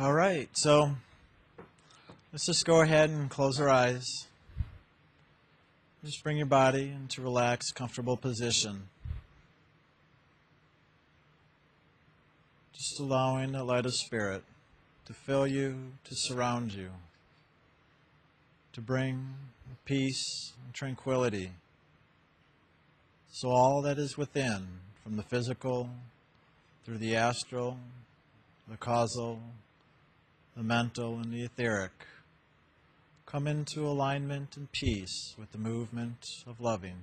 All right, so let's just go ahead and close our eyes. Just bring your body into a relaxed, comfortable position. Just allowing the light of spirit to fill you, to surround you, to bring peace and tranquility. So all that is within, from the physical, through the astral, the causal, the mental, and the etheric, come into alignment and peace with the movement of loving,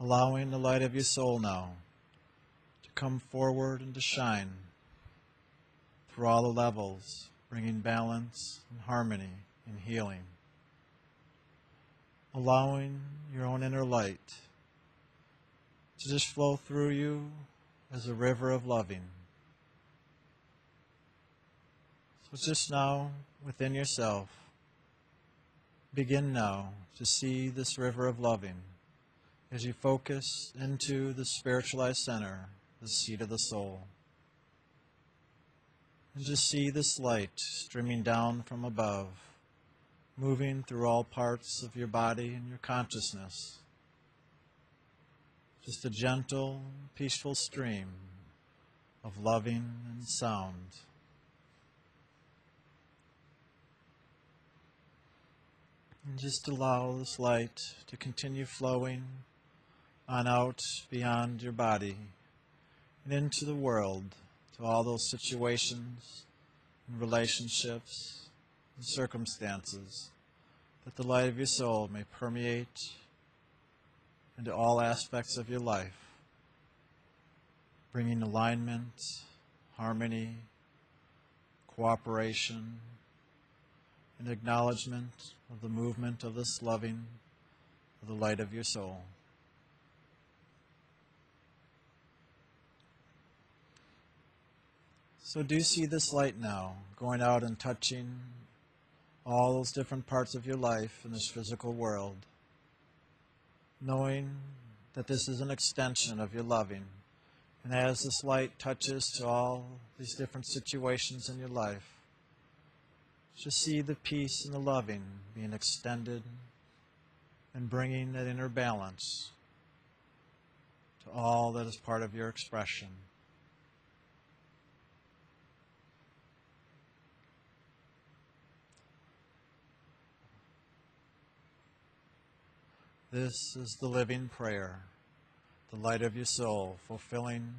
allowing the light of your soul now to come forward and to shine through all the levels, bringing balance and harmony and healing, allowing your own inner light to just flow through you as a river of loving. So just now, within yourself, begin now to see this river of loving as you focus into the spiritualized center, the seat of the soul. And just see this light streaming down from above, moving through all parts of your body and your consciousness. Just a gentle, peaceful stream of loving and sound. And just allow this light to continue flowing on out beyond your body and into the world, to all those situations and relationships and circumstances, that the light of your soul may permeate into all aspects of your life, bringing alignment, harmony, cooperation, and acknowledgement of the movement of this loving, of the light of your soul. So do see this light now, going out and touching all those different parts of your life in this physical world, knowing that this is an extension of your loving. And as this light touches to all these different situations in your life, just see the peace and the loving being extended and bringing that inner balance to all that is part of your expression. This is the living prayer, the light of your soul, fulfilling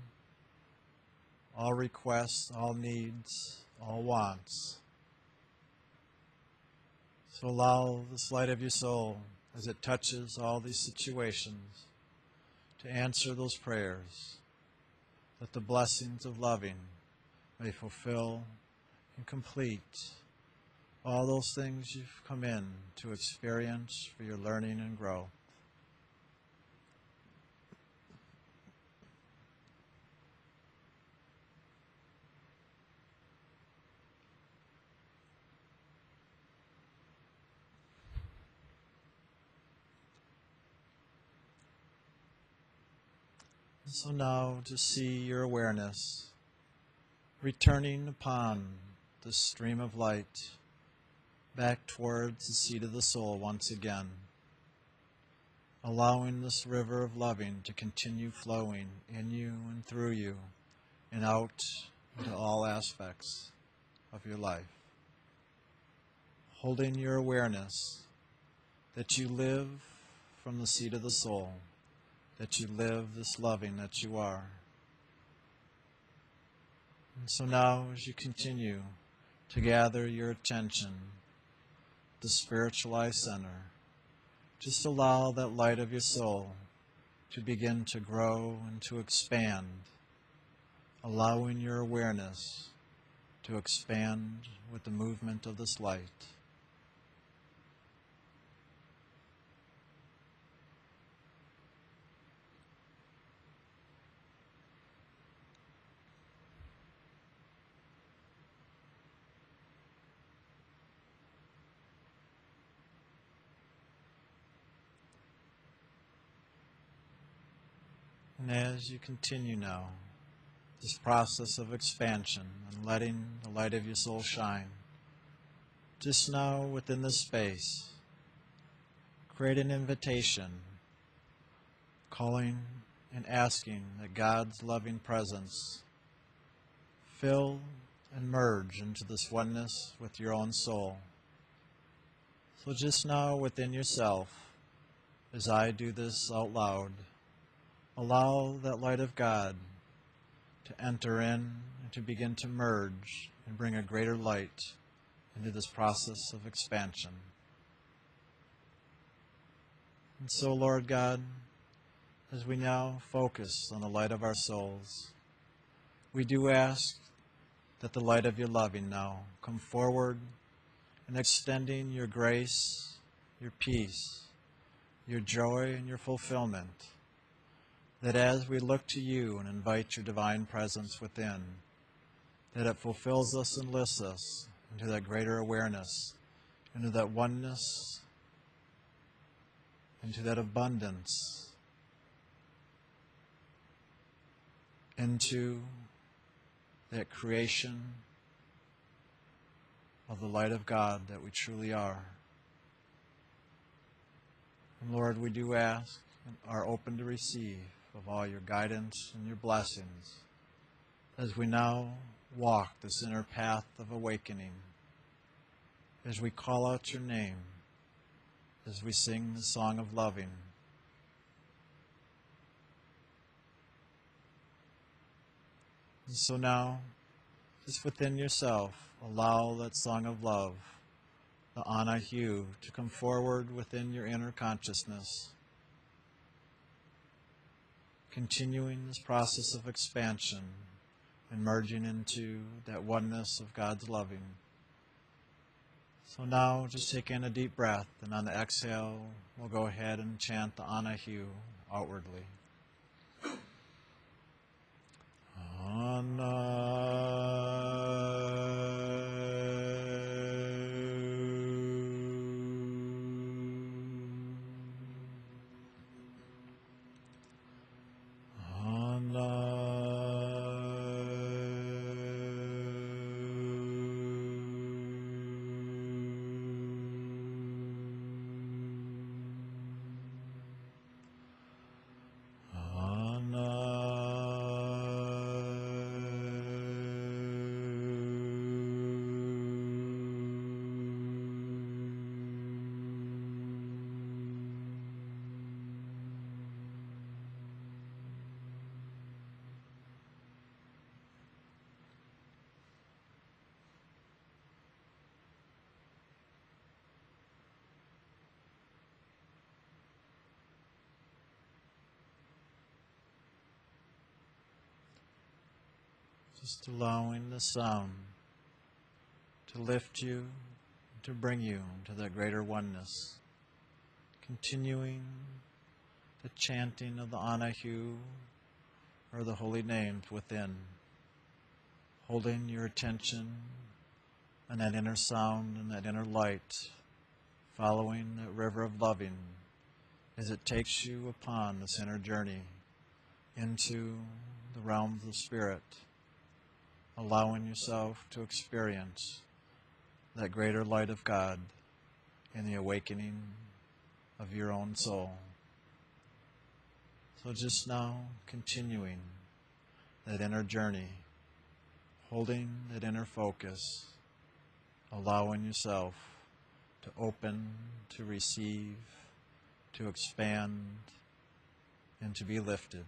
all requests, all needs, all wants. So allow this light of your soul, as it touches all these situations, to answer those prayers, that the blessings of loving may fulfill and complete all those things you've come in to experience for your learning and growth. So now just see your awareness returning upon the stream of light back towards the seat of the soul once again, allowing this river of loving to continue flowing in you and through you and out into all aspects of your life, holding your awareness that you live from the seat of the soul, that you live this loving that you are. And so now, as you continue to gather your attention, the spiritualized center, just allow that light of your soul to begin to grow and to expand, allowing your awareness to expand with the movement of this light. And as you continue now, this process of expansion and letting the light of your soul shine. Just now, within this space, create an invitation, calling and asking that God's loving presence fill and merge into this oneness with your own soul. So just now within yourself, as I do this out loud, allow that light of God to enter in and to begin to merge and bring a greater light into this process of expansion. And so, Lord God, as we now focus on the light of our souls, we do ask that the light of your loving now come forward and extending your grace, your peace, your joy, and your fulfillment, that as we look to you and invite your divine presence within, that it fulfills us and lifts us into that greater awareness, into that oneness, into that abundance, into that creation of the light of God that we truly are. And Lord, we do ask and are open to receive of all your guidance and your blessings as we now walk this inner path of awakening, as we call out your name, as we sing the song of loving. And so now, just within yourself, allow that song of love, the Ani-Hu, to come forward within your inner consciousness, continuing this process of expansion and merging into that oneness of God's loving. So now, just take in a deep breath, and on the exhale, we'll go ahead and chant the Ani-Hu outwardly. Just allowing the sound to lift you, to bring you to that greater oneness. Continuing the chanting of the Ani-Hu, or the holy names within. Holding your attention on that inner sound and that inner light, following that river of loving as it takes you upon this inner journey into the realms of spirit. Allowing yourself to experience that greater light of God in the awakening of your own soul. So just now, continuing that inner journey, holding that inner focus, allowing yourself to open, to receive, to expand, and to be lifted.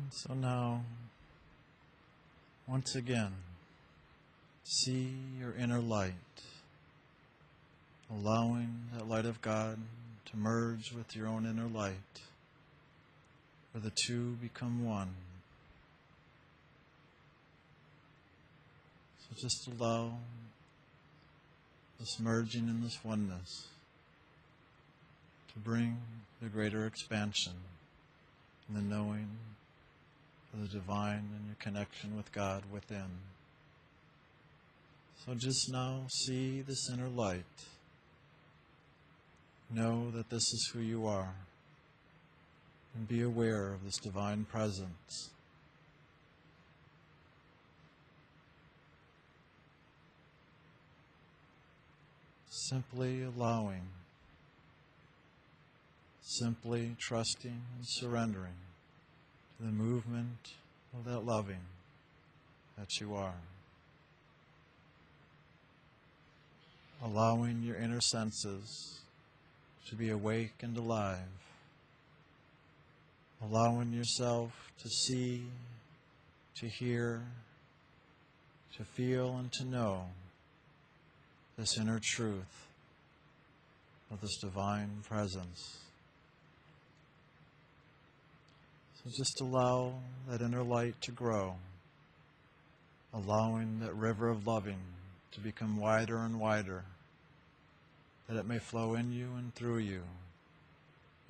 And so now, once again, see your inner light, allowing that light of God to merge with your own inner light, where the two become one. So just allow this merging in this oneness to bring the greater expansion and the knowing of the divine and your connection with God within. So just now see this inner light. Know that this is who you are, and be aware of this divine presence. Simply allowing, simply trusting and surrendering to the movement of that loving that you are. Allowing your inner senses to be awake and alive. Allowing yourself to see, to hear, to feel, and to know this inner truth of this divine presence. So just allow that inner light to grow, allowing that river of loving to become wider and wider, that it may flow in you and through you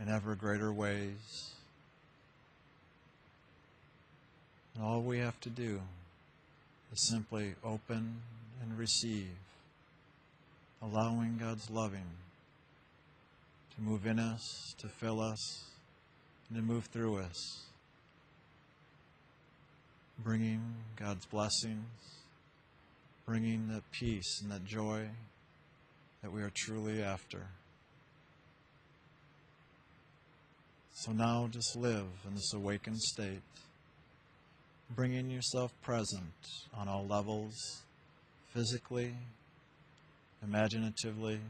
in ever greater ways. And all we have to do is simply open and receive, allowing God's loving to move in us, to fill us, and to move through us, bringing God's blessings, bringing that peace and that joy that we are truly after. So now just live in this awakened state, bringing yourself present on all levels, physically, imaginatively,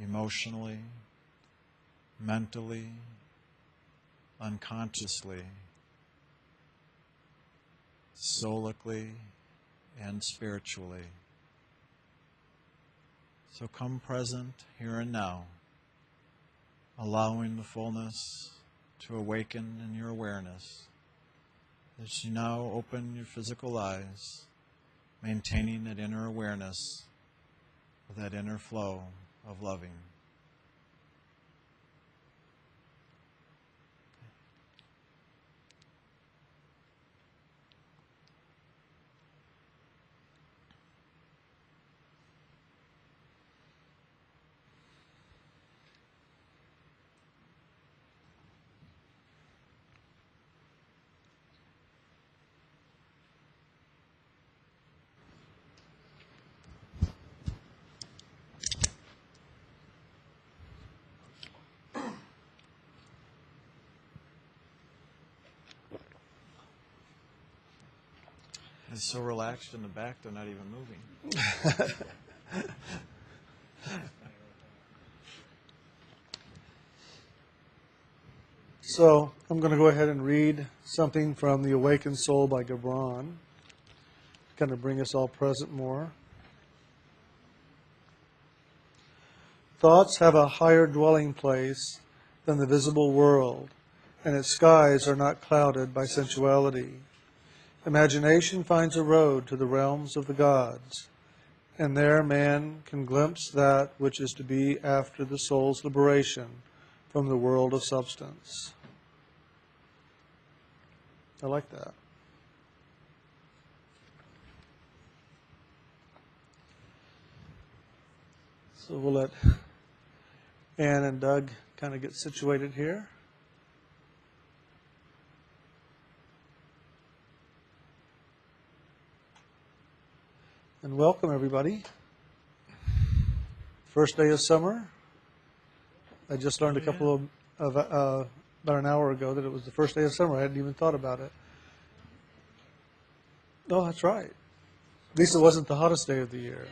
emotionally, mentally, unconsciously, solically, and spiritually. So come present here and now, allowing the fullness to awaken in your awareness as you now open your physical eyes, maintaining that inner awareness of that inner flow of loving. It's so relaxed in the back, they're not even moving. So I'm going to go ahead and read something from The Awakened Soul by Gibran. Kind of bring us all present more. Thoughts have a higher dwelling place than the visible world, and its skies are not clouded by sensuality. Imagination finds a road to the realms of the gods, and there man can glimpse that which is to be after the soul's liberation from the world of substance. I like that. So we'll let Ann and Doug kind of get situated here. And welcome, everybody. First day of summer. I just learned a couple of about an hour ago that it was the first day of summer. I hadn't even thought about it. No, that's right. At least it wasn't the hottest day of the year.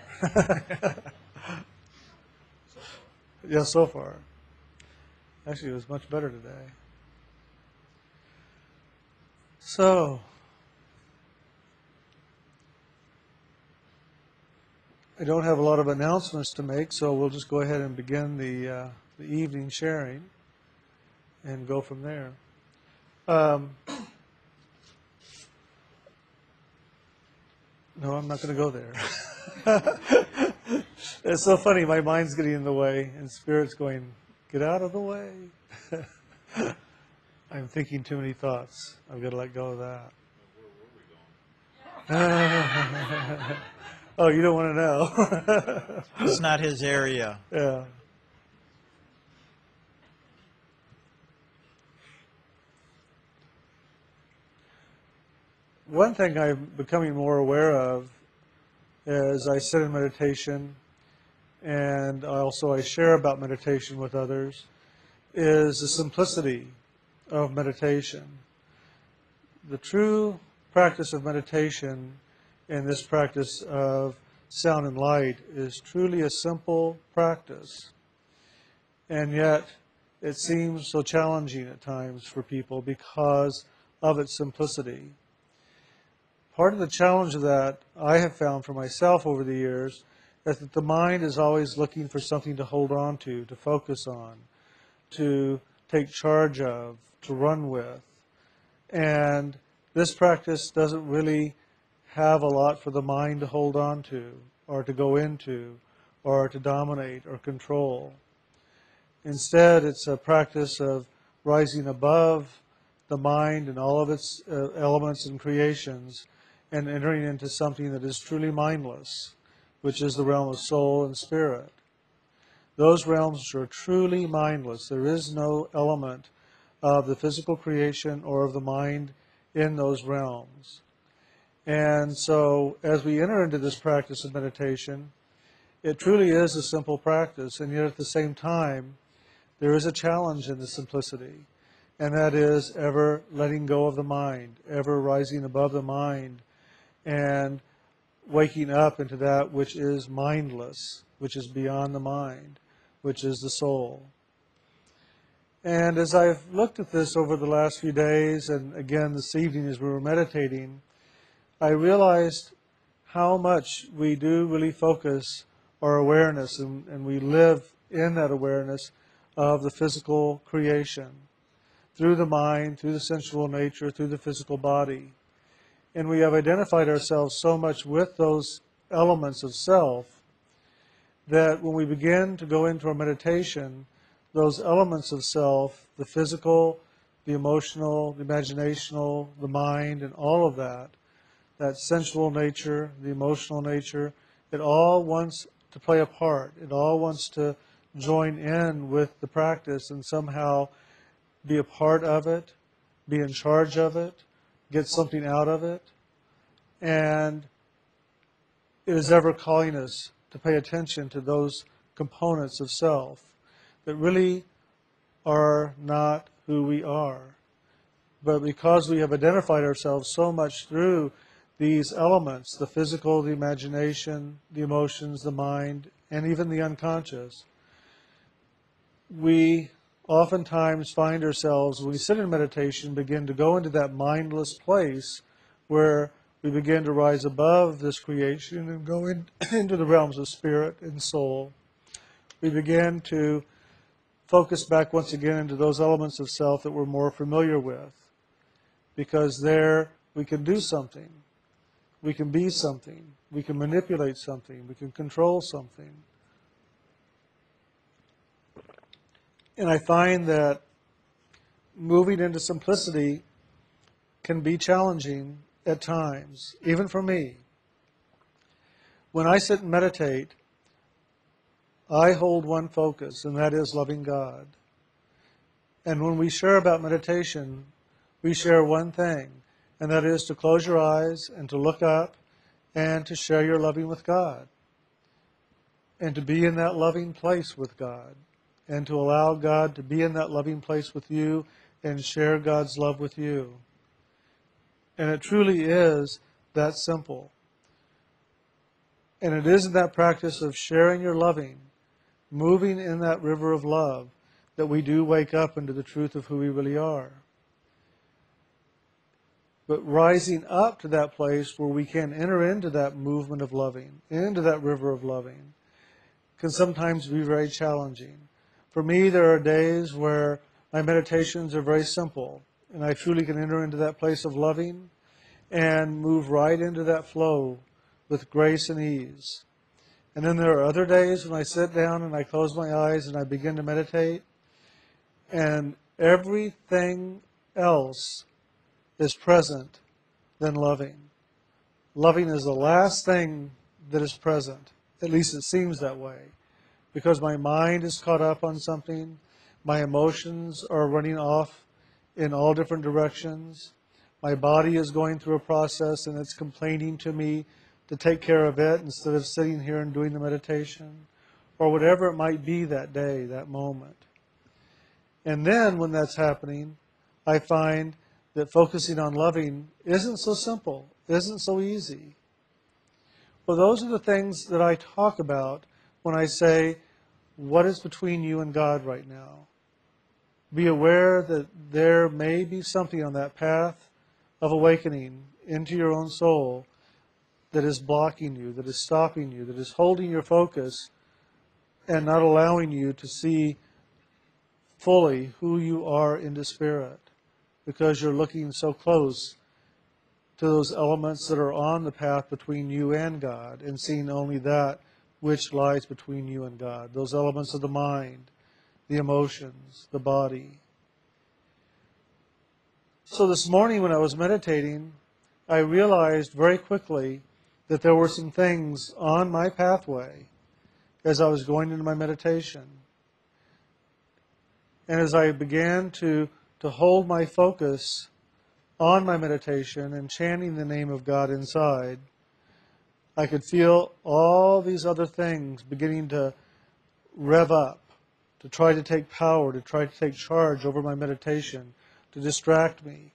Yeah, so far. Actually, it was much better today. So, I don't have a lot of announcements to make, so we'll just go ahead and begin the evening sharing and go from there. No, I'm not going to go there. It's so funny. My mind's getting in the way, and Spirit's going, get out of the way. I'm thinking too many thoughts. I've got to let go of that. Where were we going? Oh, you don't want to know. It's not his area. Yeah. One thing I'm becoming more aware of is I sit in meditation, and also I share about meditation with others, is the simplicity of meditation. The true practice of meditation and this practice of sound and light is truly a simple practice. And yet, it seems so challenging at times for people because of its simplicity. Part of the challenge of that, I have found for myself over the years, is that the mind is always looking for something to hold on to focus on, to take charge of, to run with. And this practice doesn't really have a lot for the mind to hold on to, or to go into, or to dominate or control. Instead, it's a practice of rising above the mind and all of its elements and creations, and entering into something that is truly mindless, which is the realm of soul and spirit. Those realms are truly mindless. There is no element of the physical creation or of the mind in those realms. And so, as we enter into this practice of meditation, it truly is a simple practice, and yet at the same time, there is a challenge in the simplicity, and that is ever letting go of the mind, ever rising above the mind, and waking up into that which is mindless, which is beyond the mind, which is the soul. And as I've looked at this over the last few days, and again this evening as we were meditating, I realized how much we do really focus our awareness, and we live in that awareness of the physical creation, through the mind, through the sensual nature, through the physical body. And we have identified ourselves so much with those elements of self that when we begin to go into our meditation, those elements of self, the physical, the emotional, the imaginational, the mind, and all of that, that sensual nature, the emotional nature, it all wants to play a part. It all wants to join in with the practice and somehow be a part of it, be in charge of it, get something out of it. And it is ever calling us to pay attention to those components of self that really are not who we are. But because we have identified ourselves so much through these elements, the physical, the imagination, the emotions, the mind, and even the unconscious, we oftentimes find ourselves, when we sit in meditation, begin to go into that mindless place where we begin to rise above this creation and go into the realms of spirit and soul. We begin to focus back once again into those elements of self that we're more familiar with, because there we can do something. We can be something, we can manipulate something, we can control something. And I find that moving into simplicity can be challenging at times, even for me. When I sit and meditate, I hold one focus, and that is loving God. And when we share about meditation, we share one thing, and that is to close your eyes and to look up and to share your loving with God and to be in that loving place with God and to allow God to be in that loving place with you and share God's love with you. And it truly is that simple. And it is in that practice of sharing your loving, moving in that river of love, that we do wake up into the truth of who we really are. but rising up to that place where we can enter into that movement of loving, into that river of loving, can sometimes be very challenging. For me, there are days where my meditations are very simple, and I truly can enter into that place of loving and move right into that flow with grace and ease. And then there are other days when I sit down and I close my eyes and I begin to meditate, and everything else is present than loving. Loving is the last thing that is present. At least it seems that way. Because my mind is caught up on something, my emotions are running off in all different directions, my body is going through a process and it's complaining to me to take care of it instead of sitting here and doing the meditation, or whatever it might be that day, that moment. And then when that's happening, I find that focusing on loving isn't so simple, isn't so easy. Well, those are the things that I talk about when I say, what is between you and God right now? Be aware that there may be something on that path of awakening into your own soul that is blocking you, that is stopping you, that is holding your focus and not allowing you to see fully who you are in the Spirit, because you're looking so close to those elements that are on the path between you and God and seeing only that which lies between you and God, those elements of the mind, the emotions, the body. So this morning when I was meditating, I realized very quickly that there were some things on my pathway as I was going into my meditation. And as I began to hold my focus on my meditation and chanting the name of God inside, I could feel all these other things beginning to rev up, to try to take power, to try to take charge over my meditation, to distract me,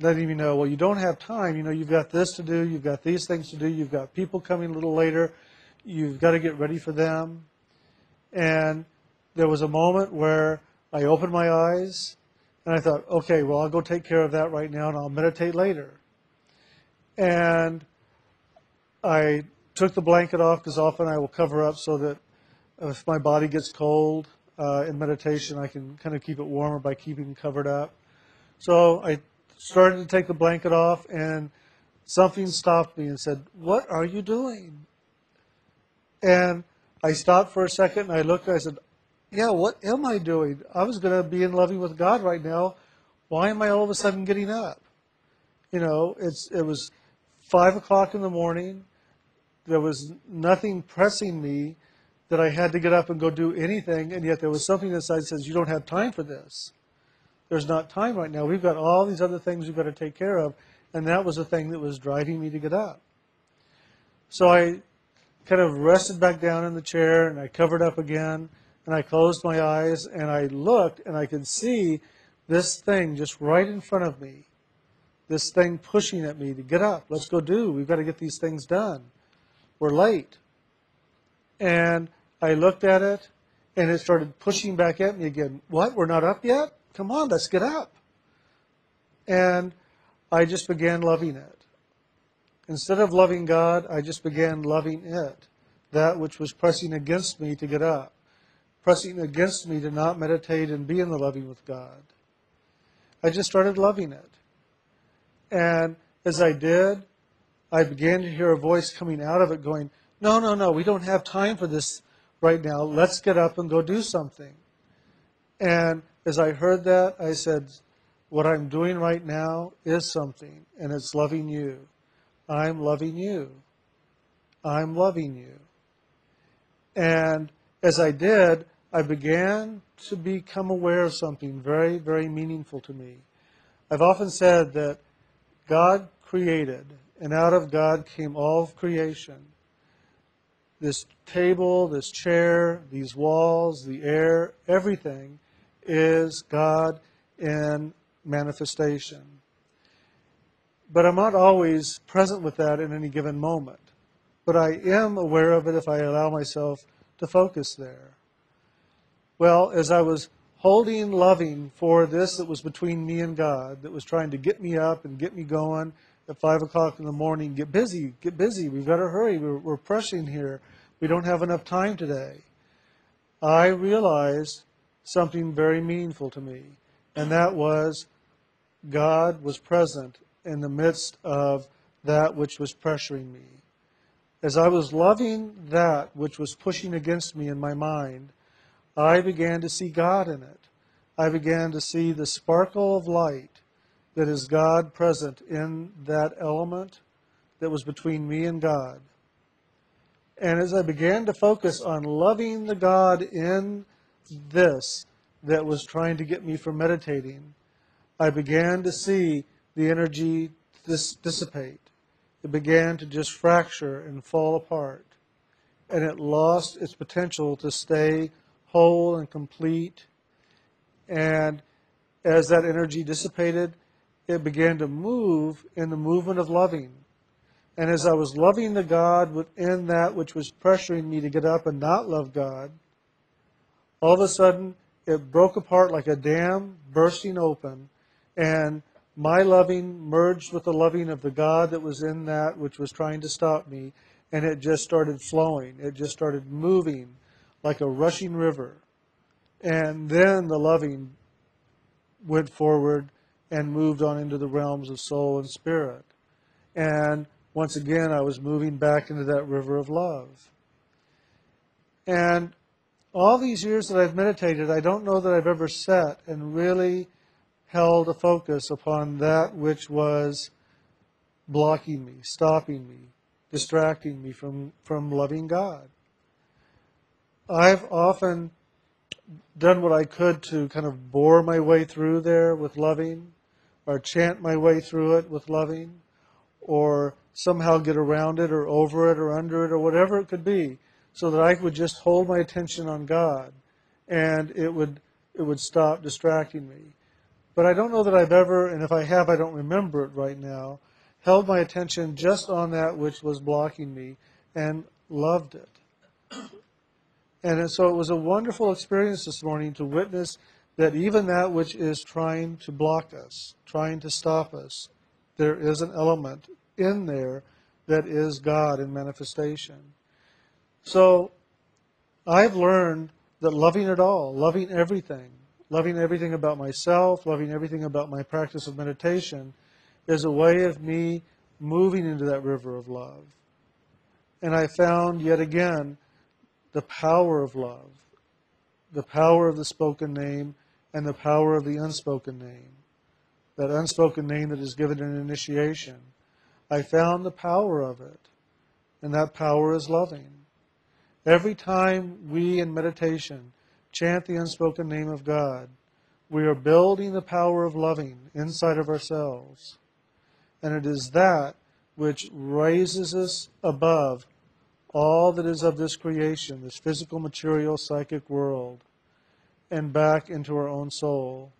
letting me know, well, you don't have time, you know, you've got this to do, you've got these things to do, you've got people coming a little later, you've got to get ready for them. And there was a moment where I opened my eyes, and I thought, okay, well, I'll go take care of that right now, and I'll meditate later. And I took the blanket off, because often I will cover up so that if my body gets cold in meditation, I can kind of keep it warmer by keeping it covered up. So I started to take the blanket off, and something stopped me and said, what are you doing? And I stopped for a second, and I looked, and I said, yeah, what am I doing? I was going to be in loving with God right now. Why am I all of a sudden getting up? You know, it was 5 o'clock in the morning. There was nothing pressing me that I had to get up and go do anything, and yet there was something inside that says, you don't have time for this. There's not time right now. We've got all these other things we've got to take care of, and that was the thing that was driving me to get up. So I kind of rested back down in the chair, and I covered up again, and I closed my eyes, and I looked, and I could see this thing just right in front of me, this thing pushing at me to get up. Let's go do. We've got to get these things done. We're late. And I looked at it, and it started pushing back at me again. What? We're not up yet? Come on, let's get up. And I just began loving it. Instead of loving God, I just began loving it, that which was pressing against me to get up, pressing against me to not meditate and be in the loving with God. I just started loving it. And as I did, I began to hear a voice coming out of it going, no, no, no, we don't have time for this right now. Let's get up and go do something. And as I heard that, I said, what I'm doing right now is something, and it's loving you. I'm loving you. I'm loving you. And as I did, I began to become aware of something very, very meaningful to me. I've often said that God created, and out of God came all of creation. This table, this chair, these walls, the air, everything is God in manifestation. But I'm not always present with that in any given moment. But I am aware of it if I allow myself to focus there. Well, as I was holding, loving for this that was between me and God, that was trying to get me up and get me going at 5 o'clock in the morning. Get busy, get busy. We've got to hurry. We're pressing here. We don't have enough time today. I realized something very meaningful to me, and that was God was present in the midst of that which was pressuring me. As I was loving that which was pushing against me in my mind, I began to see God in it. I began to see the sparkle of light that is God present in that element that was between me and God. And as I began to focus on loving the God in this that was trying to get me from meditating, I began to see the energy dissipate. It began to just fracture and fall apart. And it lost its potential to stay whole and complete. And as that energy dissipated, it began to move in the movement of loving. And as I was loving the God within that which was pressuring me to get up and not love God, all of a sudden it broke apart like a dam bursting open, and my loving merged with the loving of the God that was in that which was trying to stop me, and it just started flowing. It just started moving like a rushing river. And then the loving went forward and moved on into the realms of soul and spirit. And once again, I was moving back into that river of love. And all these years that I've meditated, I don't know that I've ever sat and really held a focus upon that which was blocking me, stopping me, distracting me from loving God. I've often done what I could to kind of bore my way through there with loving, or chant my way through it with loving, or somehow get around it or over it or under it or whatever it could be, so that I would just hold my attention on God and it would stop distracting me. But I don't know that I've ever, and if I have, I don't remember it right now, held my attention just on that which was blocking me and loved it. And so it was a wonderful experience this morning to witness that even that which is trying to block us, trying to stop us, there is an element in there that is God in manifestation. So I've learned that loving it all, loving everything about myself, loving everything about my practice of meditation, is a way of me moving into that river of love. And I found, yet again, the power of love, the power of the spoken name, and the power of the unspoken name, that unspoken name that is given in initiation. I found the power of it, and that power is loving. Every time we, in meditation, chant the unspoken name of God, we are building the power of loving inside of ourselves. And it is that which raises us above all that is of this creation, this physical, material, psychic world, and back into our own soul,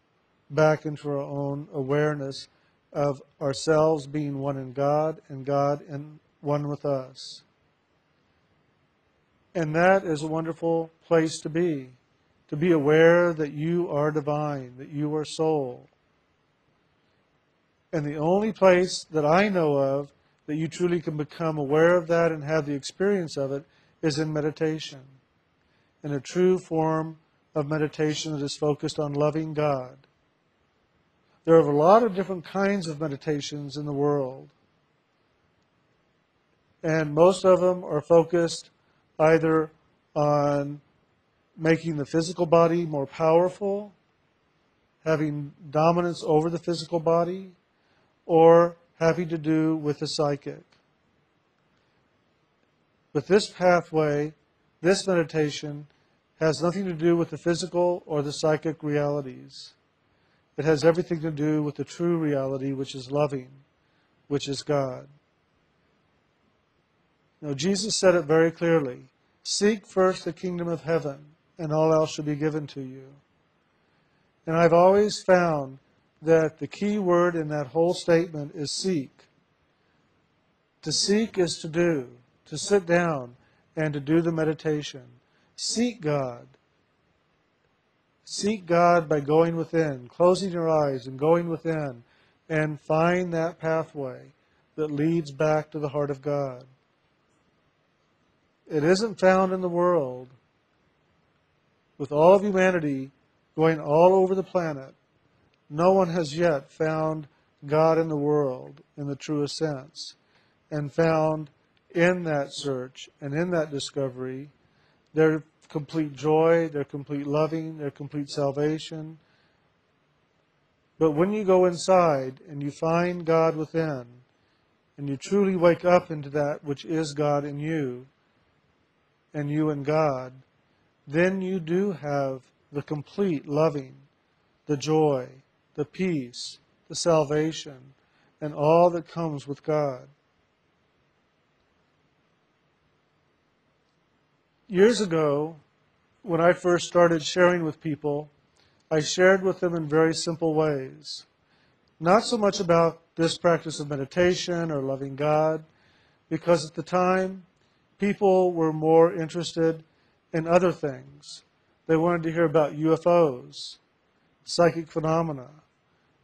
back into our own awareness of ourselves being one in God, and God in one with us. And that is a wonderful place to be. To be aware that you are divine, that you are soul. And the only place that I know of that you truly can become aware of that and have the experience of it is in meditation. In a true form of meditation that is focused on loving God. There are a lot of different kinds of meditations in the world. And most of them are focused either on making the physical body more powerful, having dominance over the physical body, or having to do with the psychic. But this pathway, this meditation, has nothing to do with the physical or the psychic realities. It has everything to do with the true reality, which is loving, which is God. Now, Jesus said it very clearly, "Seek first the kingdom of heaven, and all else shall be given to you." And I've always found that the key word in that whole statement is seek. To seek is to do, to sit down and to do the meditation. Seek God. Seek God by going within, closing your eyes and going within, and find that pathway that leads back to the heart of God. It isn't found in the world. With all of humanity going all over the planet, no one has yet found God in the world in the truest sense, and found in that search and in that discovery their complete joy, their complete loving, their complete salvation. But when you go inside and you find God within, and you truly wake up into that which is God in you, and you in God, then you do have the complete loving, the joy, the peace, the salvation, and all that comes with God. Years ago, when I first started sharing with people, I shared with them in very simple ways. Not so much about this practice of meditation or loving God, because at the time, people were more interested in other things. They wanted to hear about UFOs, psychic phenomena.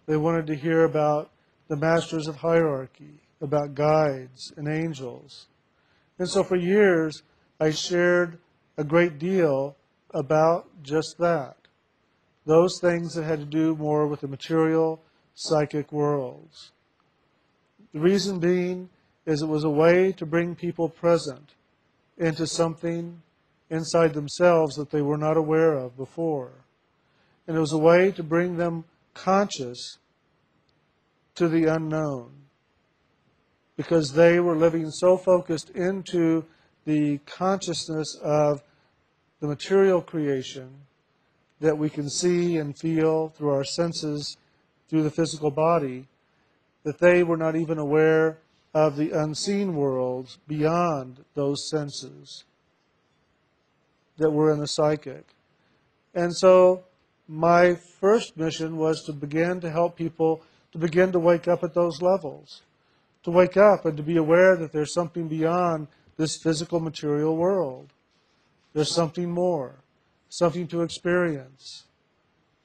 They wanted to hear about the masters of hierarchy, about guides and angels. And so for years, I shared a great deal about just that, those things that had to do more with the material, psychic worlds. The reason being is it was a way to bring people present into something inside themselves that they were not aware of before. And it was a way to bring them conscious to the unknown, because they were living so focused into the consciousness of the material creation that we can see and feel through our senses, through the physical body, that they were not even aware of the unseen worlds beyond those senses that were in the psychic. And so my first mission was to begin to help people to begin to wake up at those levels, to wake up and to be aware that there's something beyond this physical material world. There's something more, something to experience,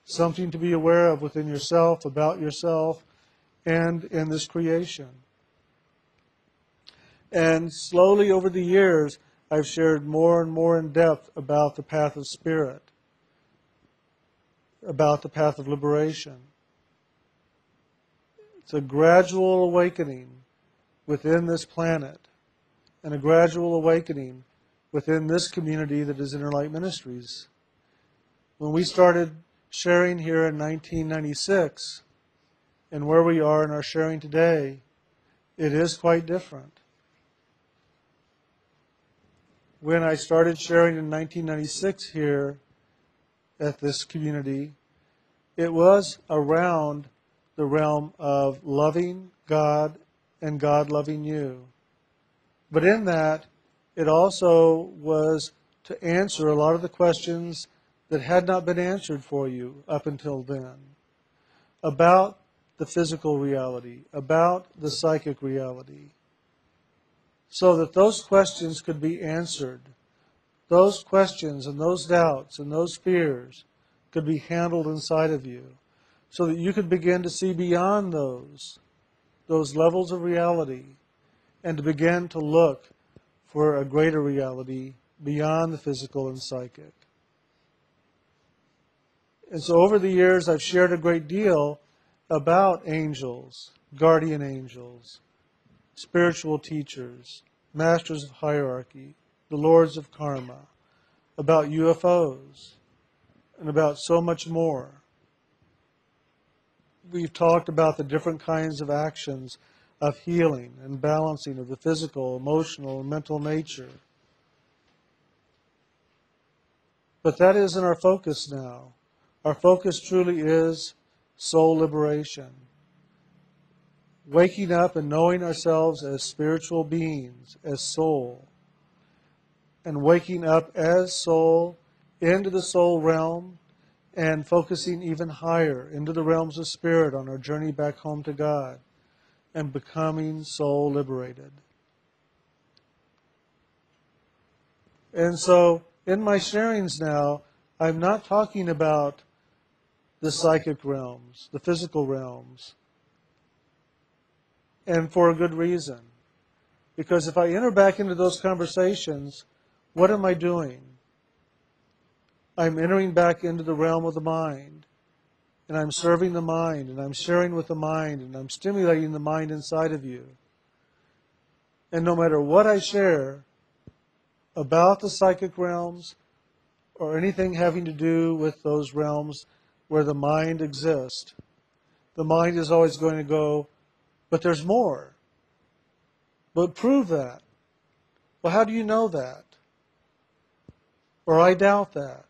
something to be aware of within yourself, about yourself, and in this creation. And slowly over the years, I've shared more and more in depth about the path of spirit, about the path of liberation. It's a gradual awakening within this planet, and a gradual awakening within this community that is Inner Light Ministries. When we started sharing here in 1996, and where we are in our sharing today, it is quite different. When I started sharing in 1996 here at this community, it was around the realm of loving God and God loving you. But in that, it also was to answer a lot of the questions that had not been answered for you up until then, about the physical reality, about the psychic reality, so that those questions could be answered. Those questions and those doubts and those fears could be handled inside of you, so that you could begin to see beyond those levels of reality, and to begin to look for a greater reality beyond the physical and psychic. And so over the years, I've shared a great deal about angels, guardian angels, spiritual teachers, masters of hierarchy, the lords of karma, about UFOs, and about so much more. We've talked about the different kinds of actions of healing and balancing of the physical, emotional, and mental nature. But that isn't our focus now. Our focus truly is soul liberation. Waking up and knowing ourselves as spiritual beings, as soul, and waking up as soul into the soul realm, and focusing even higher into the realms of spirit on our journey back home to God, and becoming soul liberated. And so in my sharings now, I'm not talking about the psychic realms, the physical realms, and for a good reason. Because if I enter back into those conversations, what am I doing? I'm entering back into the realm of the mind, and I'm serving the mind, and I'm sharing with the mind, and I'm stimulating the mind inside of you. And no matter what I share about the psychic realms or anything having to do with those realms where the mind exists, the mind is always going to go, but there's more. But prove that. Well, how do you know that? Or I doubt that.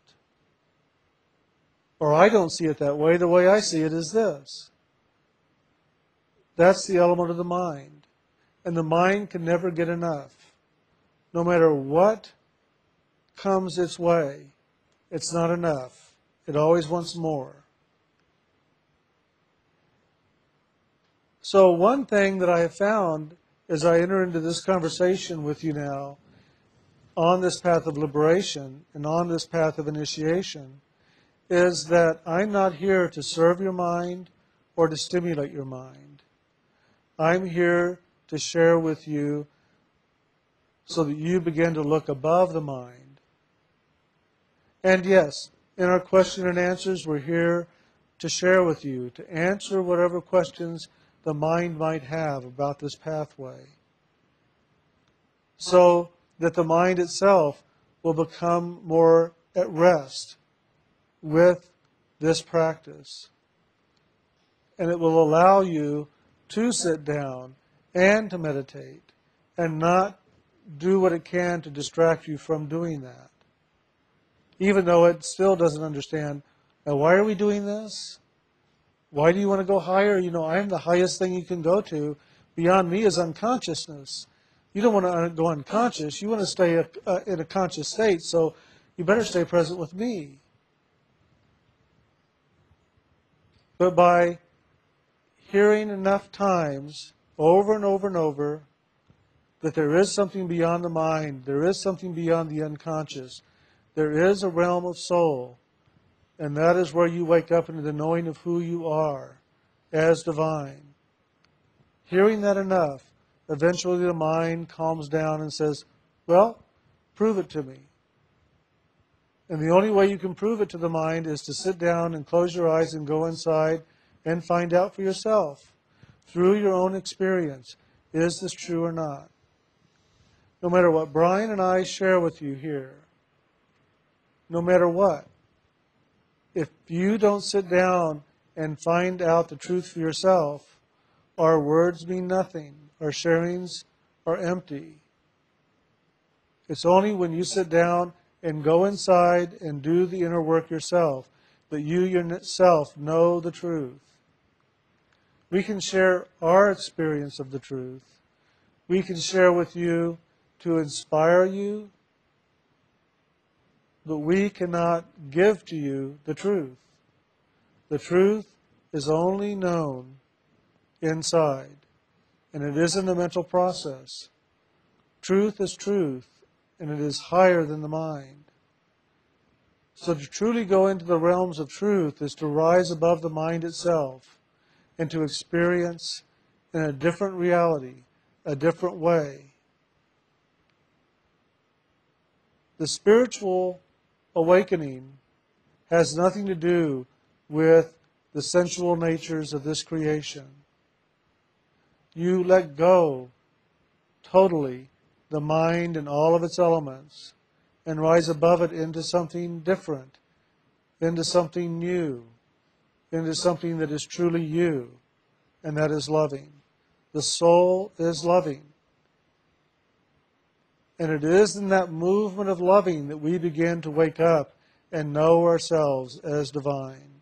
Or I don't see it that way. The way I see it is this. That's the element of the mind. And the mind can never get enough. No matter what comes its way, it's not enough. It always wants more. So one thing that I have found as I enter into this conversation with you now, on this path of liberation and on this path of initiation, is that I'm not here to serve your mind or to stimulate your mind. I'm here to share with you so that you begin to look above the mind. And yes, in our question and answers, we're here to share with you, to answer whatever questions the mind might have about this pathway, so that the mind itself will become more at rest with this practice. And it will allow you to sit down and to meditate and not do what it can to distract you from doing that. Even though it still doesn't understand, now why are we doing this? Why do you want to go higher? You know, I'm the highest thing you can go to. Beyond me is unconsciousness. You don't want to go unconscious. You want to stay in a conscious state, so you better stay present with me. But by hearing enough times, over and over and over, that there is something beyond the mind, there is something beyond the unconscious, there is a realm of soul, and that is where you wake up into the knowing of who you are as divine. Hearing that enough, eventually the mind calms down and says, well, prove it to me. And the only way you can prove it to the mind is to sit down and close your eyes and go inside and find out for yourself, through your own experience, is this true or not? No matter what Brian and I share with you here, no matter what, if you don't sit down and find out the truth for yourself, our words mean nothing, our sharings are empty. It's only when you sit down and go inside and do the inner work yourself that you yourself know the truth. We can share our experience of the truth. We can share with you to inspire you, but we cannot give to you the truth. The truth is only known inside, and it isn't a mental process. Truth is truth, and it is higher than the mind. So to truly go into the realms of truth is to rise above the mind itself, and to experience in a different reality, a different way. The spiritual awakening has nothing to do with the sensual natures of this creation. You let go totally the mind and all of its elements and rise above it into something different, into something new, into something that is truly you, and that is loving. The soul is loving. And it is in that movement of loving that we begin to wake up and know ourselves as divine.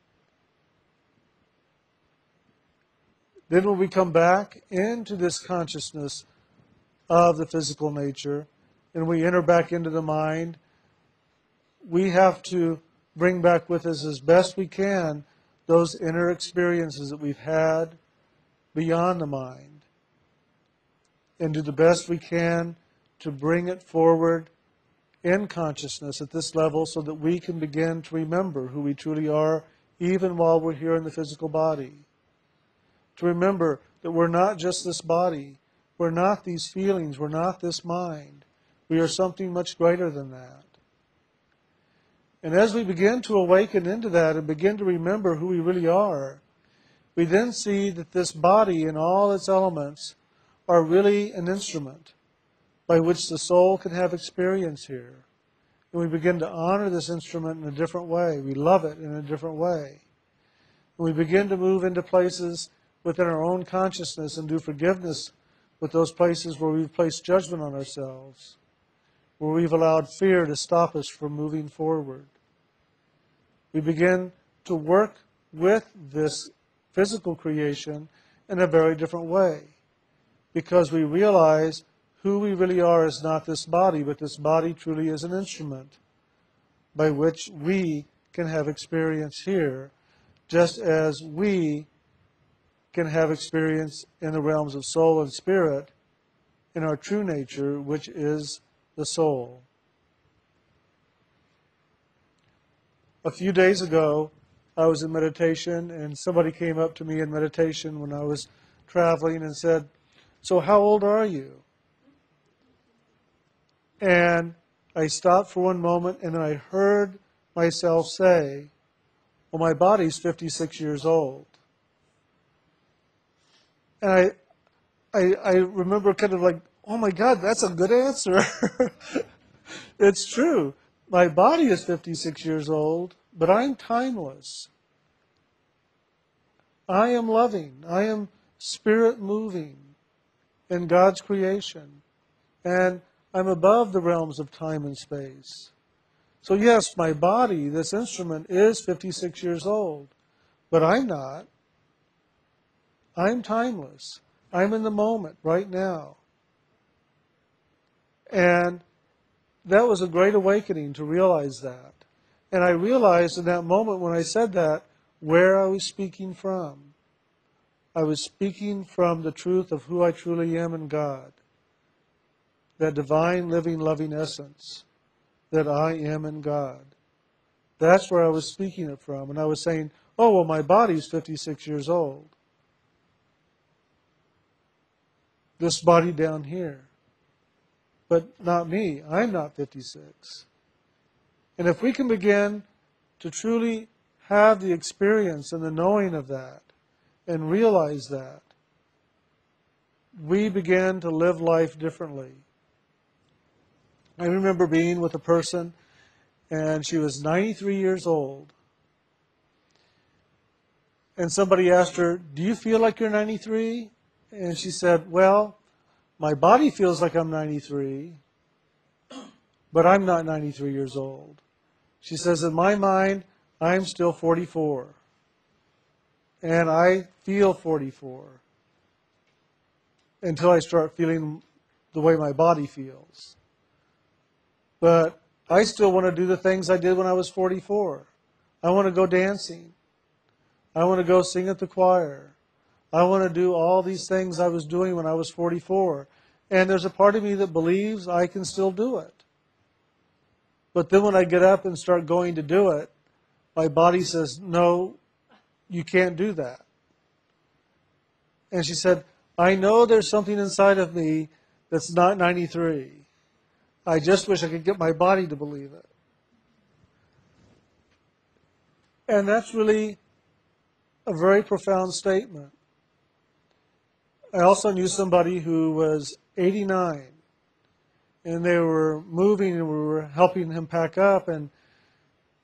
Then when we come back into this consciousness of the physical nature, and we enter back into the mind, we have to bring back with us as best we can those inner experiences that we've had beyond the mind, and do the best we can to bring it forward in consciousness at this level so that we can begin to remember who we truly are even while we're here in the physical body. To remember that we're not just this body, we're not these feelings, we're not this mind. We are something much greater than that. And as we begin to awaken into that and begin to remember who we really are, we then see that this body and all its elements are really an instrument by which the soul can have experience here. And we begin to honor this instrument in a different way. We love it in a different way. And we begin to move into places within our own consciousness and do forgiveness with those places where we've placed judgment on ourselves, where we've allowed fear to stop us from moving forward. We begin to work with this physical creation in a very different way, because we realize who we really are is not this body, but this body truly is an instrument by which we can have experience here, just as we can have experience in the realms of soul and spirit in our true nature, which is the soul. A few days ago, I was in meditation, and somebody came up to me in meditation when I was traveling and said, "So how old are you?" And I stopped for one moment, and I heard myself say, "Well, my body's 56 years old." And I remember kind of like, oh my God, that's a good answer. It's true. My body is 56 years old, but I'm timeless. I am loving. I am spirit moving in God's creation. And I'm above the realms of time and space. So yes, my body, this instrument, is 56 years old, but I'm not. I'm timeless. I'm in the moment right now. And that was a great awakening to realize that. And I realized in that moment when I said that, where I was speaking from. I was speaking from the truth of who I truly am in God. That divine, living, loving essence that I am in God. That's where I was speaking it from. And I was saying, oh, well, my body's 56 years old. This body down here. But not me. I'm not 56. And if we can begin to truly have the experience and the knowing of that and realize that, we begin to live life differently. I remember being with a person, and she was 93 years old. And somebody asked her, "Do you feel like you're 93?" And she said, "Well, my body feels like I'm 93, but I'm not 93 years old." She says, "In my mind, I'm still 44, and I feel 44 until I start feeling the way my body feels. But I still want to do the things I did when I was 44. I want to go dancing. I want to go sing at the choir. I want to do all these things I was doing when I was 44. And there's a part of me that believes I can still do it. But then when I get up and start going to do it, my body says, no, you can't do that." And she said, "I know there's something inside of me that's not 93. I just wish I could get my body to believe it." And that's really a very profound statement. I also knew somebody who was 89, and they were moving, and we were helping him pack up, and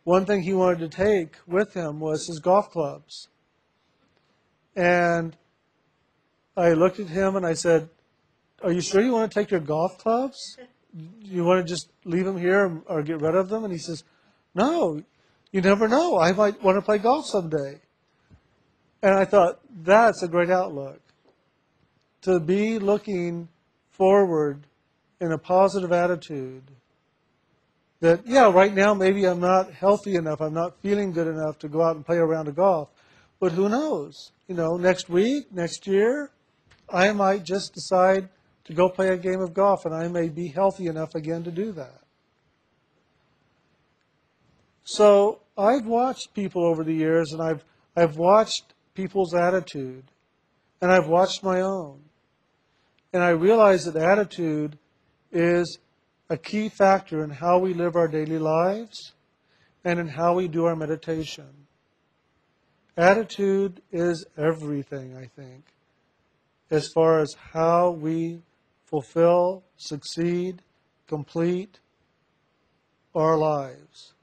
one thing he wanted to take with him was his golf clubs. And I looked at him and I said, "Are you sure you want to take your golf clubs? Do you want to just leave them here or get rid of them?" And he says, "No, you never know. I might want to play golf someday." And I thought, that's a great outlook. To be looking forward in a positive attitude that, yeah, right now maybe I'm not healthy enough, I'm not feeling good enough to go out and play a round of golf, but who knows? You know, next week, next year, I might just decide to go play a game of golf, and I may be healthy enough again to do that. So I've watched people over the years, and I've watched people's attitude, and I've watched my own. And I realize that attitude is a key factor in how we live our daily lives and in how we do our meditation. Attitude is everything, I think, as far as how we fulfill, succeed, complete our lives.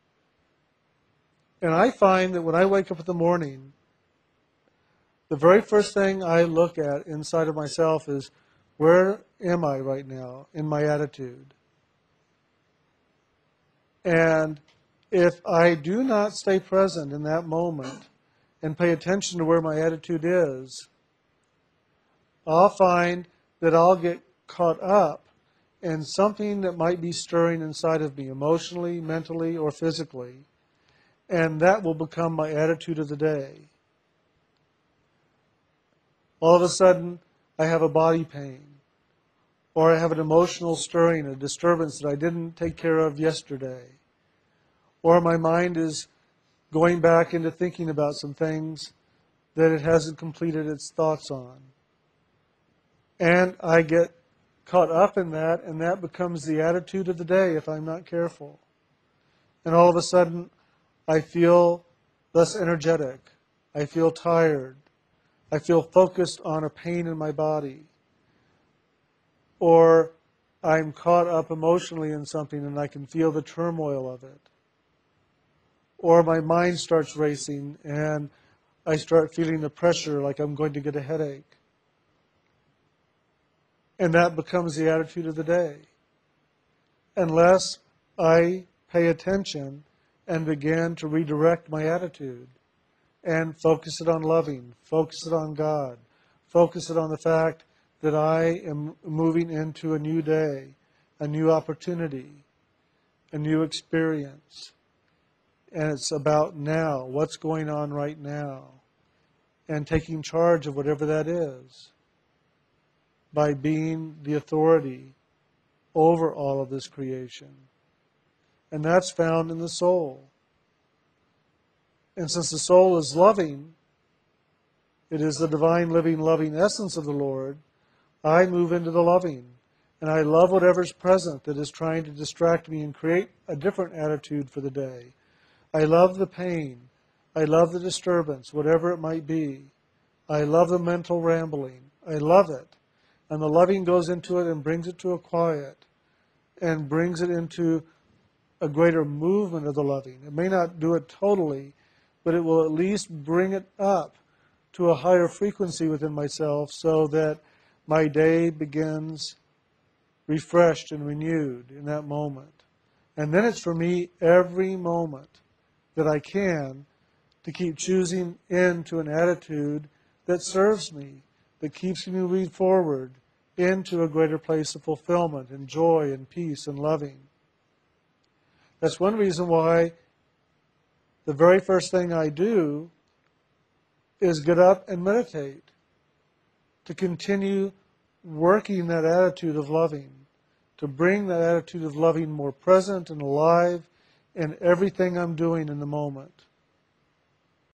And I find that when I wake up in the morning, the very first thing I look at inside of myself is, where am I right now in my attitude? And if I do not stay present in that moment and pay attention to where my attitude is, I'll find that I'll get caught up in something that might be stirring inside of me emotionally, mentally, or physically. And that will become my attitude of the day. All of a sudden, I have a body pain, or I have an emotional stirring, a disturbance that I didn't take care of yesterday, or my mind is going back into thinking about some things that it hasn't completed its thoughts on. And I get caught up in that, and that becomes the attitude of the day if I'm not careful. And all of a sudden, I feel less energetic. I feel tired. I feel focused on a pain in my body. Or I'm caught up emotionally in something and I can feel the turmoil of it. Or my mind starts racing and I start feeling the pressure like I'm going to get a headache. And that becomes the attitude of the day. Unless I pay attention and begin to redirect my attitude and focus it on loving, focus it on God, focus it on the fact that I am moving into a new day, a new opportunity, a new experience. And it's about now, what's going on right now, and taking charge of whatever that is by being the authority over all of this creation. And that's found in the soul. And since the soul is loving, it is the divine, living, loving essence of the Lord, I move into the loving. And I love whatever's present that is trying to distract me and create a different attitude for the day. I love the pain. I love the disturbance, whatever it might be. I love the mental rambling. I love it. And the loving goes into it and brings it to a quiet and brings it into a greater movement of the loving. It may not do it totally, but it will at least bring it up to a higher frequency within myself so that my day begins refreshed and renewed in that moment. And then it's for me every moment that I can to keep choosing into an attitude that serves me, that keeps me moving forward into a greater place of fulfillment and joy and peace and loving. That's one reason why the very first thing I do is get up and meditate, to continue working that attitude of loving, to bring that attitude of loving more present and alive in everything I'm doing in the moment.